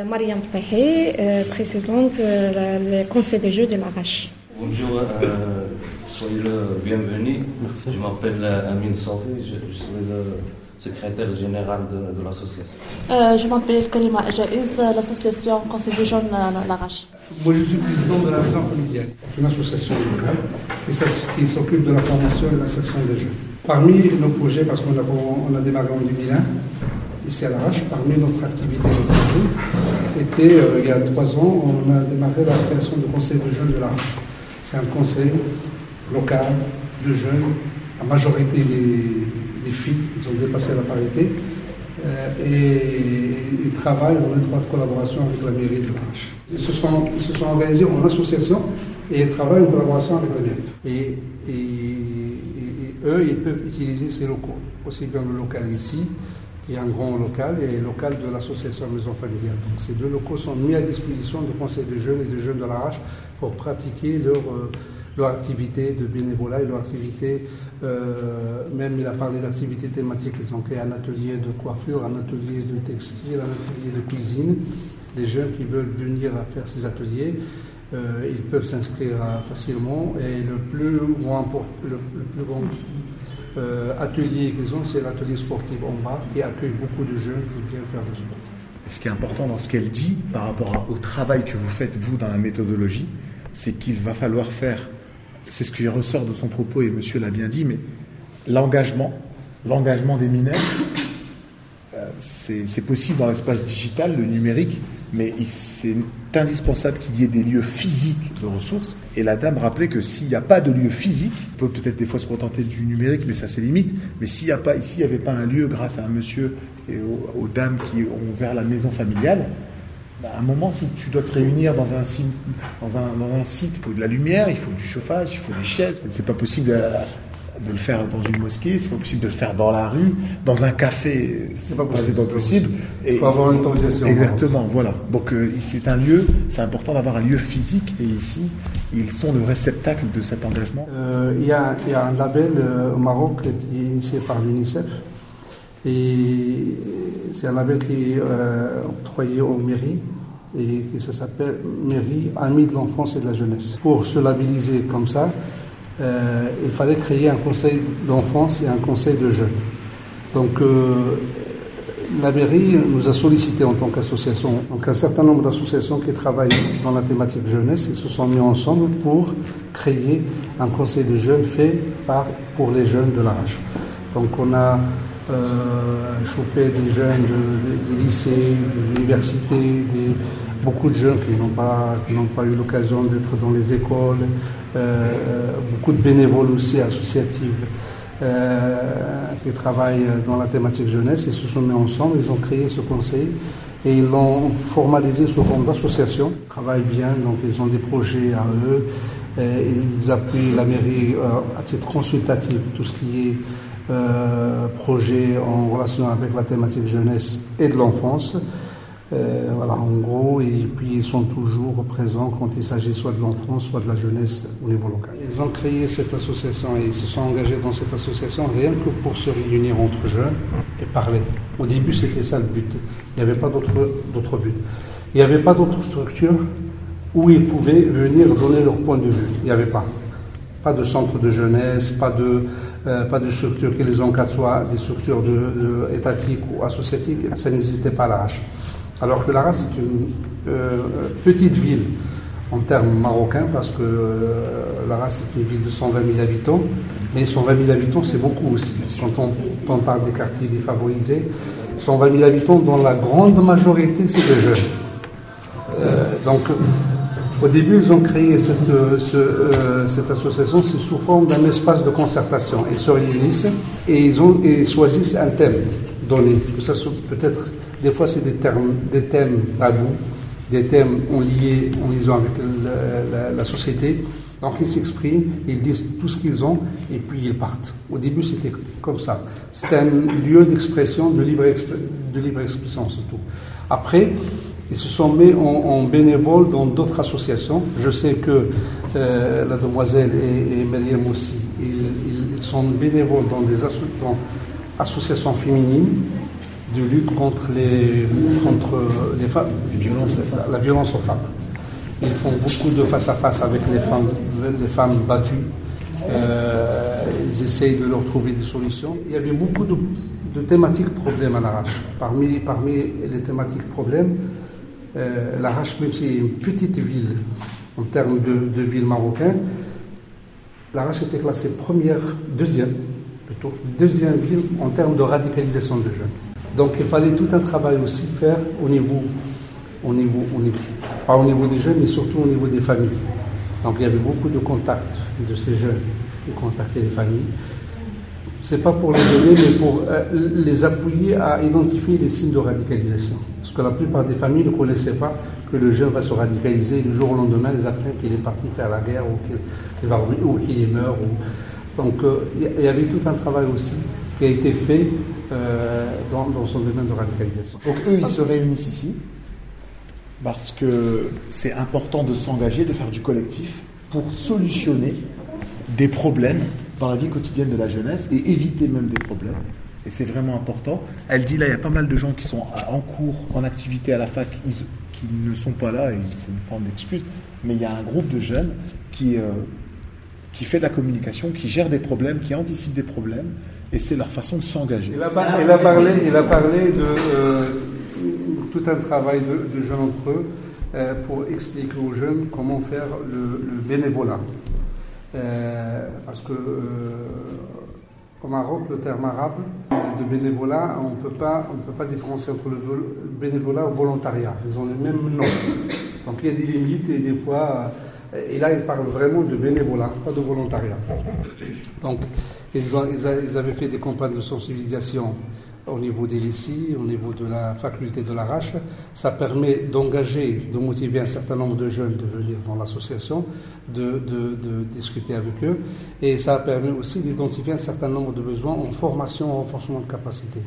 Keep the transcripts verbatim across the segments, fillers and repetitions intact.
Euh, Mariam Tahé, euh, présidente euh, du conseil des jeux de Larache. Bonjour, euh, soyez le bienvenu. Merci. Je m'appelle Amine Sauvé, je, je suis le secrétaire général de, de l'association. Euh, je m'appelle Karima Ejoïs, l'association conseil des jeunes Larache. Moi, je suis président de la maison familiale, une association locale qui s'occupe de la formation et de l'insertion des jeunes. Parmi nos projets, parce qu'on a, on a démarré en deux mille un, ici à Larache, parmi notre activité était, euh, il y a trois ans, on a démarré la création du conseil de jeunes de Larache. C'est un conseil local de jeunes, la majorité des, des filles, ils ont dépassé la parité, euh, et ils travaillent en étroite collaboration avec la mairie de Larache. Ils se sont, ils se sont organisés en association et ils travaillent en collaboration avec la mairie. Et, et, et, et eux, ils peuvent utiliser ces locaux, aussi bien le local ici, il y a un grand local et local de l'association Maison Familiale. Donc, ces deux locaux sont mis à disposition du Conseil de jeunes et de jeunes de Larache pour pratiquer leur, euh, leur activité de bénévolat et leur activité, euh, même il a parlé d'activités thématiques. Ils ont créé un atelier de coiffure, un atelier de textile, un atelier de cuisine. Les jeunes qui veulent venir faire ces ateliers, euh, ils peuvent s'inscrire facilement et le plus grand... Le, le plus grand Euh, atelier qu'ils ont, c'est l'atelier sportif en bas qui accueille beaucoup de jeunes qui viennent faire le sport. Ce qui est important dans ce qu'elle dit par rapport au travail que vous faites, vous, dans la méthodologie, c'est qu'il va falloir faire, c'est ce qui ressort de son propos et monsieur l'a bien dit, mais l'engagement, l'engagement des mineurs, euh, c'est, c'est possible dans l'espace digital, le numérique, mais il, c'est indispensable qu'il y ait des lieux physiques de ressources. Et la dame rappelait que s'il n'y a pas de lieu physique, on peut peut-être des fois se contenter du numérique, mais ça c'est limite. Mais s'il n'y a pas, ici, il n'y avait pas un lieu grâce à un monsieur et aux, aux dames qui ont ouvert la maison familiale, bah, à un moment, si tu dois te réunir dans un, dans, un, dans un site, il faut de la lumière, il faut du chauffage, il faut des chaises. C'est pas possible de, de le faire dans une mosquée, c'est pas possible de le faire dans la rue, dans un café, c'est, c'est pas possible. Pas possible. Et il faut avoir une autorisation. Exactement, voilà. Donc euh, c'est un lieu, c'est important d'avoir un lieu physique et ici, ils sont le réceptacle de cet engagement. Euh, il, y a, il y a un label euh, au Maroc qui est initié par l'UNICEF et c'est un label qui est euh, octroyé aux mairies et, et ça s'appelle Mairie Amis de l'enfance et de la jeunesse. Pour se labelliser comme ça, euh, il fallait créer un conseil d'enfance et un conseil de jeunes. Donc euh, la mairie nous a sollicité en tant qu'association. Donc un certain nombre d'associations qui travaillent dans la thématique jeunesse, ils se sont mis ensemble pour créer un conseil de jeunes fait par pour les jeunes de Larache. Donc on a euh, chopé des jeunes de, de, des lycées, de l'université, des, beaucoup de jeunes qui n'ont pas, qui n'ont pas eu l'occasion d'être dans les écoles, euh, beaucoup de bénévoles aussi associatifs. Euh, qui travaillent dans la thématique jeunesse, ils se sont mis ensemble, ils ont créé ce conseil et ils l'ont formalisé sous forme d'association. Ils travaillent bien, donc ils ont des projets à eux, et ils appuient la mairie euh, à titre consultatif, tout ce qui est euh, projet en relation avec la thématique jeunesse et de l'enfance. Euh, voilà, en gros, et puis ils sont toujours présents quand il s'agit soit de l'enfance, soit de la jeunesse au niveau local. Ils ont créé cette association et ils se sont engagés dans cette association rien que pour se réunir entre jeunes et parler. Au début, c'était ça le but. Il n'y avait pas d'autre, d'autre but. Il n'y avait pas d'autre structure où ils pouvaient venir donner leur point de vue. Il n'y avait pas. Pas de centre de jeunesse, pas de... Euh, pas de structure qui les encadre, soit des structures de, de, étatiques ou associatives, ça n'existait pas à Larache. Alors que Larache, c'est une euh, petite ville en termes marocains, parce que euh, Larache, c'est une ville de cent vingt mille habitants, mais cent vingt mille habitants, c'est beaucoup aussi. Quand on, quand on parle des quartiers défavorisés, cent vingt mille habitants, dont la grande majorité, c'est des jeunes. Euh, donc, au début, ils ont créé cette, euh, ce, euh, cette association, c'est sous forme d'un espace de concertation. Ils se réunissent et ils, ont, et ils choisissent un thème donné. Ça, peut-être, des fois, c'est des, termes, des thèmes tabous, des thèmes en liaison avec la, la, la société. Donc, ils s'expriment, ils disent tout ce qu'ils ont et puis ils partent. Au début, c'était comme ça. C'était un lieu d'expression, de libre, exp- de libre expression, surtout. Après, ils se sont mis en, en bénévole dans d'autres associations. Je sais que euh, la demoiselle et, et Mariam aussi, ils, ils sont bénévoles dans des asso- dans associations féminines. de lutte contre les, contre les femmes, violence aux femmes. La violence aux femmes. Ils font beaucoup de face-à-face avec les femmes, les femmes battues. Euh, ils essayent de leur trouver des solutions. Il y avait beaucoup de, de thématiques problèmes à Larache. Parmi, parmi les thématiques problèmes, euh, Larache, même si c'est une petite ville en termes de, de ville marocaine, Larache était classée première, deuxième, plutôt, deuxième ville en termes de radicalisation de jeunes. Donc il fallait tout un travail aussi faire au niveau, au niveau, au niveau, pas au niveau des jeunes, mais surtout au niveau des familles. Donc il y avait beaucoup de contacts de ces jeunes qui contactaient les familles. C'est pas pour les aider, mais pour euh, les appuyer à identifier les signes de radicalisation. Parce que la plupart des familles ne connaissaient pas que le jeune va se radicaliser et du jour au lendemain, ils apprennent qu'il est parti faire la guerre ou qu'il, qu'il, va, ou qu'il meurt. Ou... Donc il euh, y avait tout un travail aussi qui a été fait euh, dans, dans son domaine de radicalisation. Donc eux, ils se réunissent ici parce que c'est important de s'engager, de faire du collectif pour solutionner des problèmes dans la vie quotidienne de la jeunesse et éviter même des problèmes. Et c'est vraiment important. Elle dit là, il y a pas mal de gens qui sont en cours, en activité à la fac, ils, qui ne sont pas là, et c'est une forme d'excuse, mais il y a un groupe de jeunes qui, euh, qui fait de la communication, qui gère des problèmes, qui anticipe des problèmes, et c'est leur façon de s'engager. Il a, par, il a, parlé, il a parlé de... Euh... tout un travail de, de jeunes entre eux euh, pour expliquer aux jeunes comment faire le, le bénévolat. Euh, parce que euh, au Maroc, le terme arabe de bénévolat, on ne peut pas différencier entre le bénévolat et le volontariat. Ils ont le même nom. Donc il y a des limites et des fois... Et là, ils parlent vraiment de bénévolat, pas de volontariat. Donc ils, ont, ils, a, ils avaient fait des campagnes de sensibilisation au niveau des lycées, au niveau de la faculté de Larache. Ça permet d'engager, de motiver un certain nombre de jeunes de venir dans l'association, de, de, de discuter avec eux. Et ça permet aussi d'identifier un certain nombre de besoins en formation, en renforcement de capacité.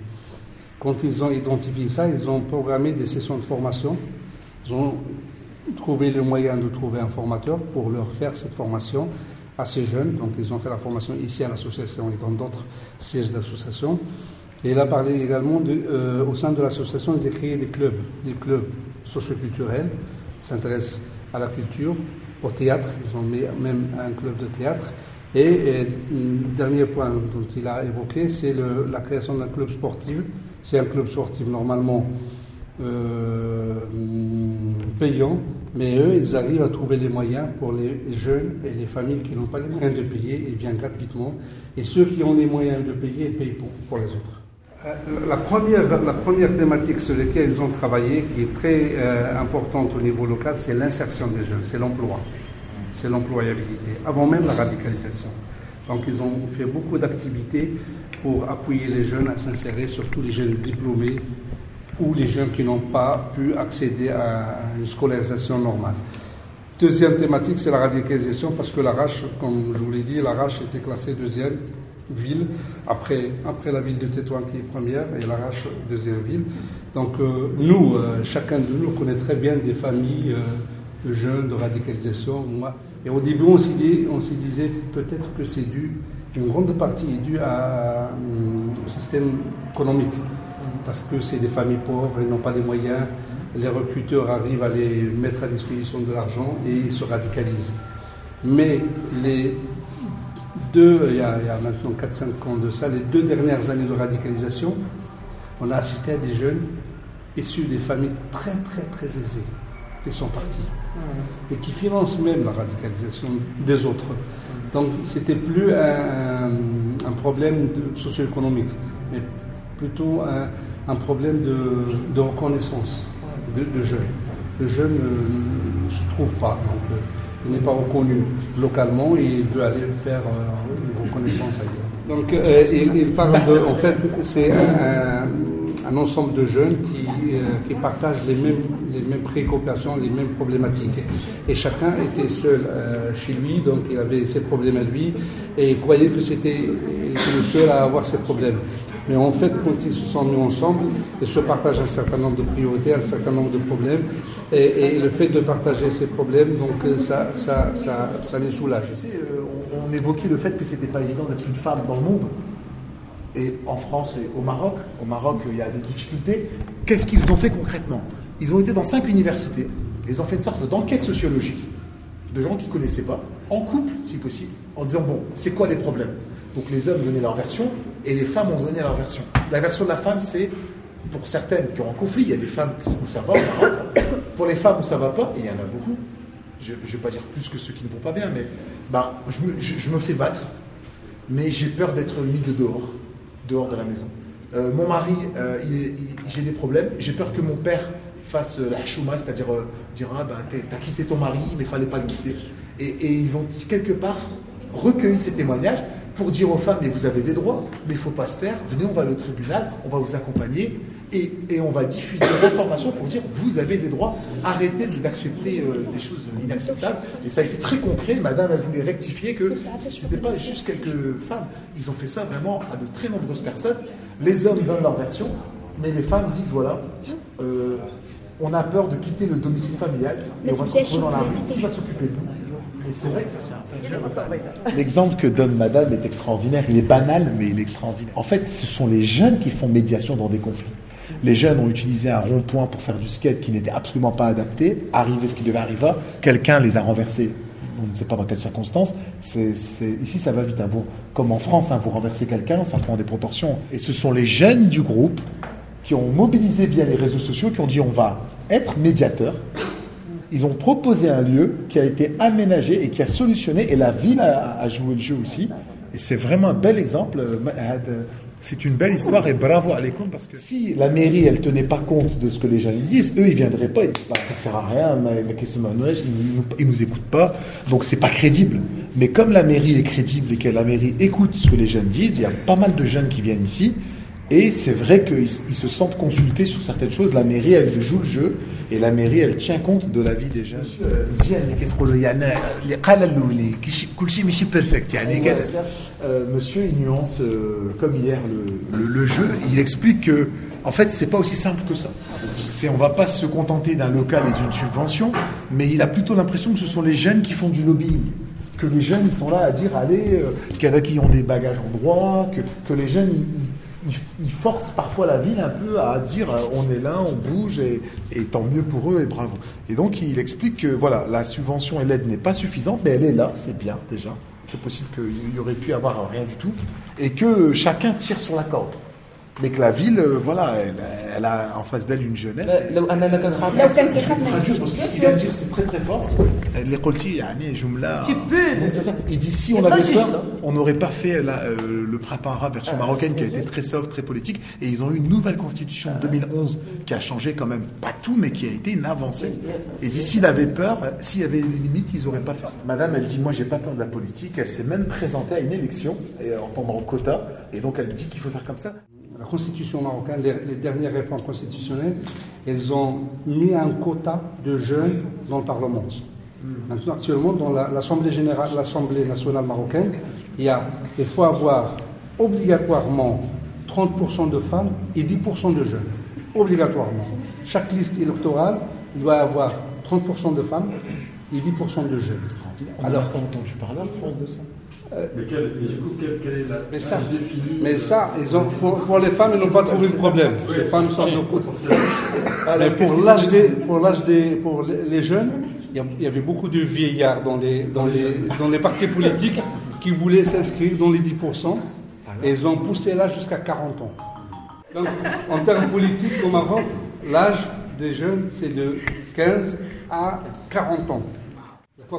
Quand ils ont identifié ça, ils ont programmé des sessions de formation. Ils ont trouvé le moyen de trouver un formateur pour leur faire cette formation à ces jeunes. Donc ils ont fait la formation ici à l'association et dans d'autres sièges d'associations. Et il a parlé également, de, euh, au sein de l'association, ils ont créé des clubs, des clubs socioculturels, ils s'intéressent à la culture, au théâtre, ils ont mis même un club de théâtre. Et, et le dernier point dont il a évoqué, c'est le, la création d'un club sportif. C'est un club sportif normalement euh, payant, mais eux, ils arrivent à trouver les moyens pour les, les jeunes et les familles qui n'ont pas les moyens de payer, ils viennent gratuitement. Et ceux qui ont les moyens de payer, ils payent pour, pour les autres. La première, la première thématique sur laquelle ils ont travaillé, qui est très euh, importante au niveau local, c'est l'insertion des jeunes, c'est l'emploi, c'est l'employabilité, avant même la radicalisation. Donc ils ont fait beaucoup d'activités pour appuyer les jeunes à s'insérer, surtout les jeunes diplômés ou les jeunes qui n'ont pas pu accéder à une scolarisation normale. Deuxième thématique, c'est la radicalisation, parce que Larache, comme je vous l'ai dit, Larache était classée deuxième ville, après, après la ville de Tétouan qui est première et Larache deuxième ville. Donc euh, nous, euh, chacun de nous connaît très bien des familles euh, de jeunes, de radicalisation. Moi. Et au début, on s'y, dit, on s'y disait peut-être que c'est dû, une grande partie est due à, à, au système économique, parce que c'est des familles pauvres, ils n'ont pas les moyens, les recruteurs arrivent à les mettre à disposition de l'argent et ils se radicalisent. Mais les Deux, il, y a, il y a maintenant quatre à cinq ans de ça, les deux dernières années de radicalisation, on a assisté à des jeunes issus des familles très très très aisées qui sont partis et qui financent même la radicalisation des autres. Donc c'était plus un, un problème de, socio-économique, mais plutôt un, un problème de, de reconnaissance de, de jeunes. Le jeune ne, ne se trouve pas. Donc, il n'est pas reconnu localement et il veut aller faire euh, une reconnaissance ailleurs. Donc euh, il, il parle de... En fait, c'est un, un ensemble de jeunes qui, euh, qui partagent les mêmes, les mêmes préoccupations, les mêmes problématiques. Et chacun était seul euh, chez lui, donc il avait ses problèmes à lui et il croyait que c'était il était le seul à avoir ses problèmes. Mais en fait, quand ils se sont mis ensemble, ils se partagent un certain nombre de priorités, un certain nombre de problèmes. Et, et le fait de partager ces problèmes, donc ça, ça, ça, ça les soulage. Tu sais, on, on évoquait le fait que c'était pas évident d'être une femme dans le monde. et en France et au Maroc. Au Maroc, il y a des difficultés. Qu'est-ce qu'ils ont fait concrètement ? Ils ont été dans cinq universités. Ils ont fait une sorte d'enquête sociologique de gens qui ne connaissaient pas, en couple si possible, en disant bon, c'est quoi les problèmes ? Donc les hommes donnaient leur version et les femmes ont donné leur version. La version de la femme, c'est pour certaines qui ont un conflit. Il y a des femmes où ça va, au Maroc. Pour les femmes où ça ne va pas, et il y en a beaucoup. Je ne vais pas dire plus que ceux qui ne vont pas bien, mais bah, je, me, je, je me fais battre, mais j'ai peur d'être mis de dehors, dehors de la maison. Euh, mon mari, euh, il, il, j'ai des problèmes, j'ai peur que mon père fasse euh, la chouma, c'est-à-dire euh, dire ah, ben, t'as quitté ton mari, mais il ne fallait pas le quitter. Et, et ils ont quelque part recueilli ces témoignages pour dire aux femmes, mais vous avez des droits, mais il ne faut pas se taire, venez, on va au tribunal, on va vous accompagner. Et, et on va diffuser l'information pour dire vous avez des droits, arrêtez d'accepter euh, des choses inacceptables. Et ça a été très concret. Madame, elle voulait rectifier que ce n'était pas juste quelques femmes. Ils ont fait ça vraiment à de très nombreuses personnes. Les hommes donnent leur version, mais les femmes disent voilà, euh, on a peur de quitter le domicile familial et on va se retrouver dans la rue. Qui va s'occuper de nous ? Et c'est vrai que ça, c'est un problème. L'exemple que donne Madame est extraordinaire. Il est banal, mais il est extraordinaire. En fait, ce sont les jeunes qui font médiation dans des conflits. Les jeunes ont utilisé un rond-point pour faire du skate qui n'était absolument pas adapté. Arrivé ce qui devait arriver, quelqu'un les a renversés. On ne sait pas dans quelles circonstances. C'est, c'est... Ici, ça va vite. Hein. Vous, comme en France, hein, vous renversez quelqu'un, ça prend des proportions. Et ce sont les jeunes du groupe qui ont mobilisé via les réseaux sociaux, qui ont dit on va être médiateurs. Ils ont proposé un lieu qui a été aménagé et qui a solutionné. Et la ville a, a joué le jeu aussi. Et c'est vraiment un bel exemple. C'est une belle histoire et bravo à l'école parce que si la mairie elle tenait pas compte de ce que les gens ils disent, eux ils viendraient pas, ils disent bah, ça sert à rien, mais, mais qu'est-ce que Manuel, ils nous écoutent pas, donc c'est pas crédible. Mais comme la mairie est crédible et que la mairie écoute ce que les jeunes disent, il y a pas mal de jeunes qui viennent ici et c'est vrai qu'ils ils se sentent consultés sur certaines choses. La mairie elle joue le jeu et la mairie elle tient compte de la vie des jeunes. Euh, monsieur, il nuance euh, comme hier le, le, le jeu. Il explique que, en fait, c'est pas aussi simple que ça. C'est, on va pas se contenter d'un local et d'une subvention, mais il a plutôt l'impression que ce sont les jeunes qui font du lobbying, que les jeunes ils sont là à dire allez, euh, qu'il y en a qui ont des bagages en droit, que, que les jeunes ils, ils, ils forcent parfois la ville un peu à dire on est là, on bouge et, et tant mieux pour eux et bravo. Et donc il explique que voilà, la subvention et l'aide n'est pas suffisante, mais elle est là, c'est bien déjà. C'est possible qu'il y aurait pu avoir rien du tout, et que chacun tire sur la corde. Mais que la ville, voilà, elle, elle a en face d'elle une jeunesse. لو أننا كنخاطر. Parce que ce qu'il vient de dire, c'est très très fort. Les coltis, يعني جملة. Tu peux. Il dit si on avait peur, on n'aurait pas fait la, euh, le printemps arabe version marocaine qui a été très soft, très politique, et ils ont eu une nouvelle constitution de deux mille onze qui a changé quand même pas tout, mais qui a été une avancée. Et dit s'il avait peur, s'il y avait des limites, ils n'auraient pas fait ça. Madame, elle dit moi j'ai pas peur de la politique. Elle s'est même présentée à une élection pendant le quota, et donc elle dit qu'il faut faire comme ça. La constitution marocaine, les, les dernières réformes constitutionnelles, elles ont mis un quota de jeunes dans le Parlement. Maintenant, actuellement, dans la, l'Assemblée générale, l'Assemblée nationale marocaine, il, y a, il faut avoir obligatoirement trente pour cent de femmes et dix pour cent de jeunes. Obligatoirement. Chaque liste électorale doit avoir trente pour cent de femmes et dix pour cent de jeunes. On alors, quand tu parles en France de ça. Euh, mais, quel, mais du coup, quelle quel est la mais ça, mais ça ils ont, pour, pour les femmes, ils n'ont pas trouvé de problème. Oui. Les femmes sortent de côté. Alors, pour l'âge des, pour l'âge des, pour les jeunes, il y avait beaucoup de vieillards dans les, dans les, dans les partis politiques qui voulaient s'inscrire dans les dix pour cent. Et ils ont poussé l'âge jusqu'à quarante ans. Donc, en termes politiques, au Maroc, l'âge des jeunes, c'est de quinze à quarante ans.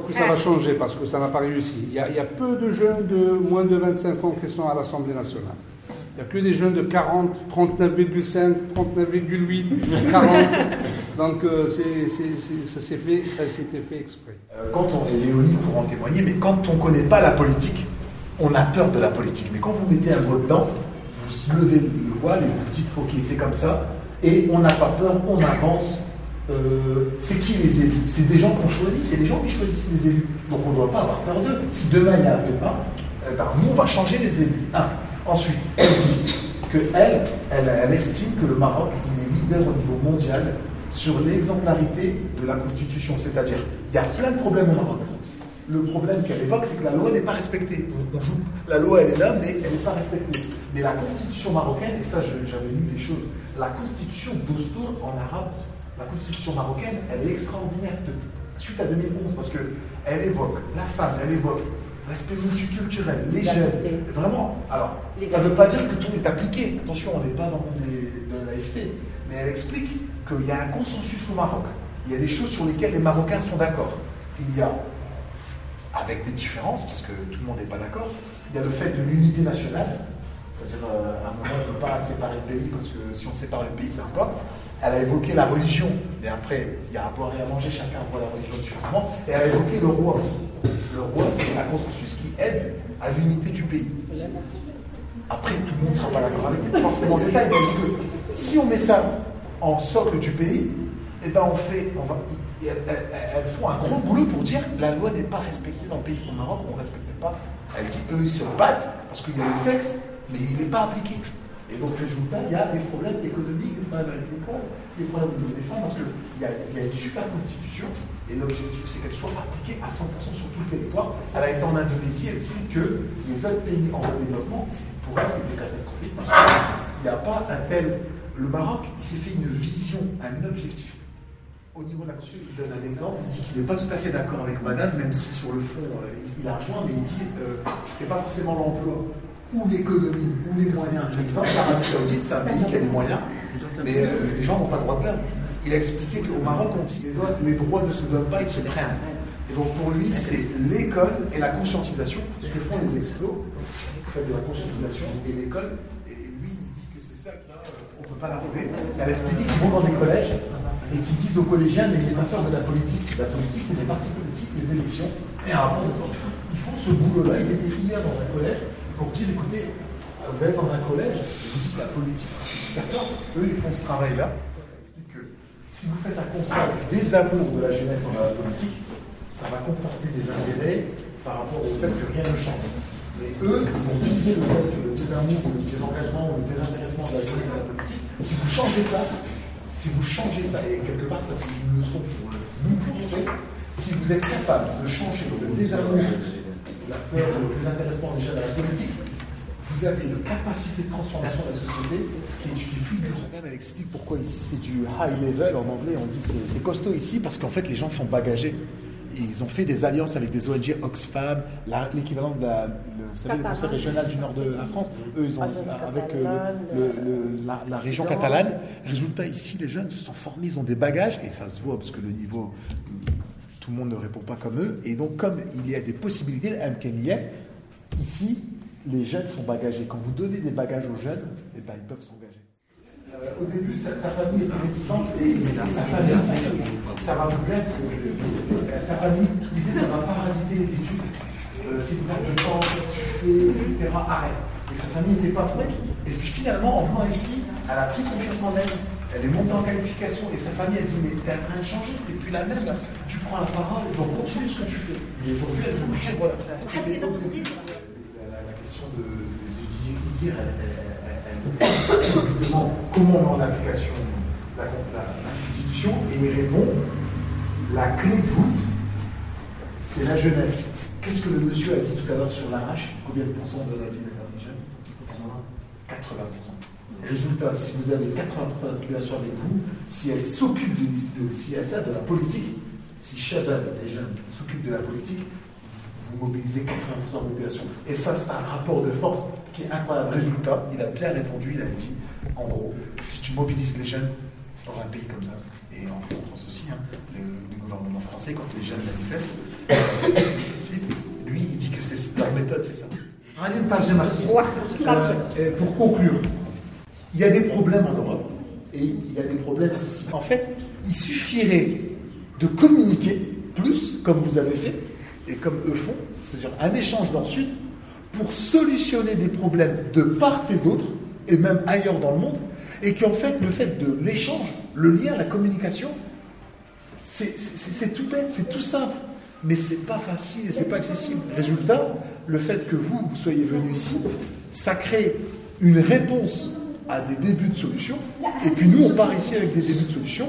Que ça va changer parce que ça n'a pas réussi. Il y a, il y a peu de jeunes de moins de vingt-cinq ans qui sont à l'Assemblée nationale. Il n'y a que des jeunes de quarante, trente-neuf virgule cinq, trente-neuf virgule huit, quarante. Donc euh, c'est, c'est, c'est, ça, s'est fait, ça s'était fait exprès. Quand on est Léonie pour en témoigner, mais quand on ne connaît pas la politique, on a peur de la politique. Mais quand vous mettez un mot dedans, vous levez le voile et vous dites ok, c'est comme ça, et on n'a pas peur, on avance. Euh, c'est qui les élus ? C'est des gens qu'on choisit, c'est les gens qui choisissent les élus. Donc on ne doit pas avoir peur d'eux. Si demain il y a un débat, eh ben, nous on va changer les élus. Un. Ensuite, elle dit qu'elle elle, elle estime que le Maroc il est leader au niveau mondial sur l'exemplarité de la Constitution. C'est-à-dire, il y a plein de problèmes au Maroc. le problème qu'elle évoque, c'est que la loi n'est pas respectée. On joue, la loi, elle est là, mais elle n'est pas respectée. Mais la constitution marocaine, et ça, j'avais lu des choses, la constitution d'Ostour en arabe, la constitution marocaine, elle est extraordinaire depuis, suite à deux mille onze, parce qu'elle évoque la femme, elle évoque l'aspect multiculturel, les jeunes, vraiment. Alors, les ça ne veut pas dire que tout est appliqué. Attention, on n'est pas dans le de l'A F T, mais elle explique qu'il y a un consensus au Maroc. Il y a des choses sur lesquelles les Marocains sont d'accord. Il y a, avec des différences, parce que tout le monde n'est pas d'accord, il y a le fait de l'unité nationale, c'est-à-dire euh, à un moment, on ne peut pas séparer le pays, parce que si on sépare le pays, c'est un peuple. Elle a évoqué la religion, mais après, il y a à boire et à manger, chacun voit la religion différemment. Et elle a évoqué le roi aussi. Le roi, c'est un consensus qui aide à l'unité du pays. Après, tout le monde ne sera pas d'accord avec forcément le détail, parce que si on met ça en socle du pays, eh ben on fait, on va, elles, elles font un gros boulot pour dire que la loi n'est pas respectée dans le pays. Au Maroc, on ne respectait pas. Elle dit, eux, ils se battent parce qu'il y a le texte, mais il n'est pas appliqué. Et donc, résultat, il y a des problèmes économiques, des problèmes avec l'école, des problèmes des femmes, parce qu'il y, y a une super constitution, et l'objectif, c'est qu'elle soit appliquée à cent pour cent sur tout le territoire. Elle a été en Indonésie, elle explique que les autres pays en développement, pour elle, c'était catastrophique, parce qu'il n'y a pas un tel... Le Maroc, il s'est fait une vision, un objectif. Au niveau de la Constitution, il donne un exemple, il dit qu'il n'est pas tout à fait d'accord avec madame, même si sur le fond, il a rejoint, mais il dit euh, c'est pas forcément l'emploi, ou l'économie, ou les moyens. Par exemple, l'Arabie Saoudite, c'est un pays qui a des moyens, mais euh, les gens n'ont pas le droit de l'homme. Il a expliqué qu'au Maroc, on dit les droits ne se donnent pas, ils se prennent. Et donc pour lui, c'est l'école et la conscientisation, ce que font les Explos, ils font de la conscientisation et l'école, et lui, il dit que c'est ça qu'on ne peut pas l'arriver. Elle explique qu'ils vont dans des collèges et qui disent aux collégiens, mais les affaires de la politique, la politique, c'est des partis politiques, les élections, et avant, ils font ce boulot-là, ils étaient hier dans un collège. On dit, écoutez, vous allez dans un collège, vous dites la politique, c'est d'accord, eux ils font ce travail-là. Que si vous faites un constat du désamour de la jeunesse en la politique, ça va conforter des intérêts par rapport au fait que rien ne change. Mais eux, ils ont visé le fait que le désamour, ou le désengagement, ou le désintéressement de la jeunesse à la politique, si vous changez ça, si vous changez ça, et quelque part ça c'est une leçon pour nous français, si vous êtes capable de changer le désamour, la peur, le désintéressement déjà à la politique, vous avez une capacité de transformation de la société qui est fulgurante. Elle explique pourquoi ici c'est du high level, en anglais on dit c'est, c'est costaud ici, parce qu'en fait les gens sont bagagés. Et ils ont fait des alliances avec des O N G, Oxfam, la, l'équivalent de la, le, vous savez, le Conseil régional du nord de la France, eux ils ont avec euh, le, le, la, la région catalane. Résultat ici les jeunes se sont formés, ils ont des bagages et ça se voit parce que le niveau... Tout le monde ne répond pas comme eux. Et donc, comme il y a des possibilités, ici, les jeunes sont bagagés. Quand vous donnez des bagages aux jeunes, eh ben, ils peuvent s'engager. Euh, au début, sa, sa famille était réticente. Et sa famille, ça va vous plaire, parce que sa famille disait ça va parasiter les études. Euh, c'est une perte de temps, qu'est-ce que tu fais, et cetera. Arrête. Et sa famille n'était pas prête. Et puis finalement, en venant ici, elle a pris confiance en elle. Elle est montée en qualification et sa famille a dit mais t'es en train de changer, t'es plus la même, tu prends la parole, donc continue ce que tu fais. Mais aujourd'hui elle nous dit voilà. La question de dire, elle demande comment on met en application la constitution et il répond la clé de voûte, c'est la jeunesse. Qu'est-ce que le monsieur a dit tout à l'heure sur Larache ? Combien de pourcents de la vie des jeunes ? quatre-vingts pour cent. Résultat, si vous avez quatre-vingts pour cent de la population avec vous, si elle s'occupe de, de, si elle s'occupe de la politique, si Chabab, les jeunes, s'occupe de la politique, vous mobilisez quatre-vingts pour cent de la population. Et ça, c'est un rapport de force qui est incroyable. Résultat, il a bien répondu, il avait dit, en gros, si tu mobilises les jeunes dans un pays comme ça, et en France aussi, hein, les, les gouvernements français, quand les jeunes manifestent, lui, il dit que c'est, leur méthode, c'est ça. Euh, pour conclure, il y a des problèmes en Europe et il y a des problèmes ici. En fait, il suffirait de communiquer plus, comme vous avez fait, et comme eux font, c'est-à-dire un échange nord-sud, pour solutionner des problèmes de part et d'autre, et même ailleurs dans le monde, et qu'en fait, le fait de l'échange, le lien, la communication, c'est, c'est, c'est tout bête, c'est tout simple, mais c'est pas facile et c'est pas accessible. Résultat, le fait que vous, vous soyez venus ici, ça crée une réponse à des débuts de solutions, et puis nous on part ici avec des débuts de solutions.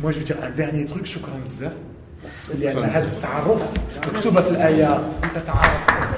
Moi je veux dire un dernier truc, je suis quand même bizarre, لأن هذا التعرف مكتوبة في الآية تتعرف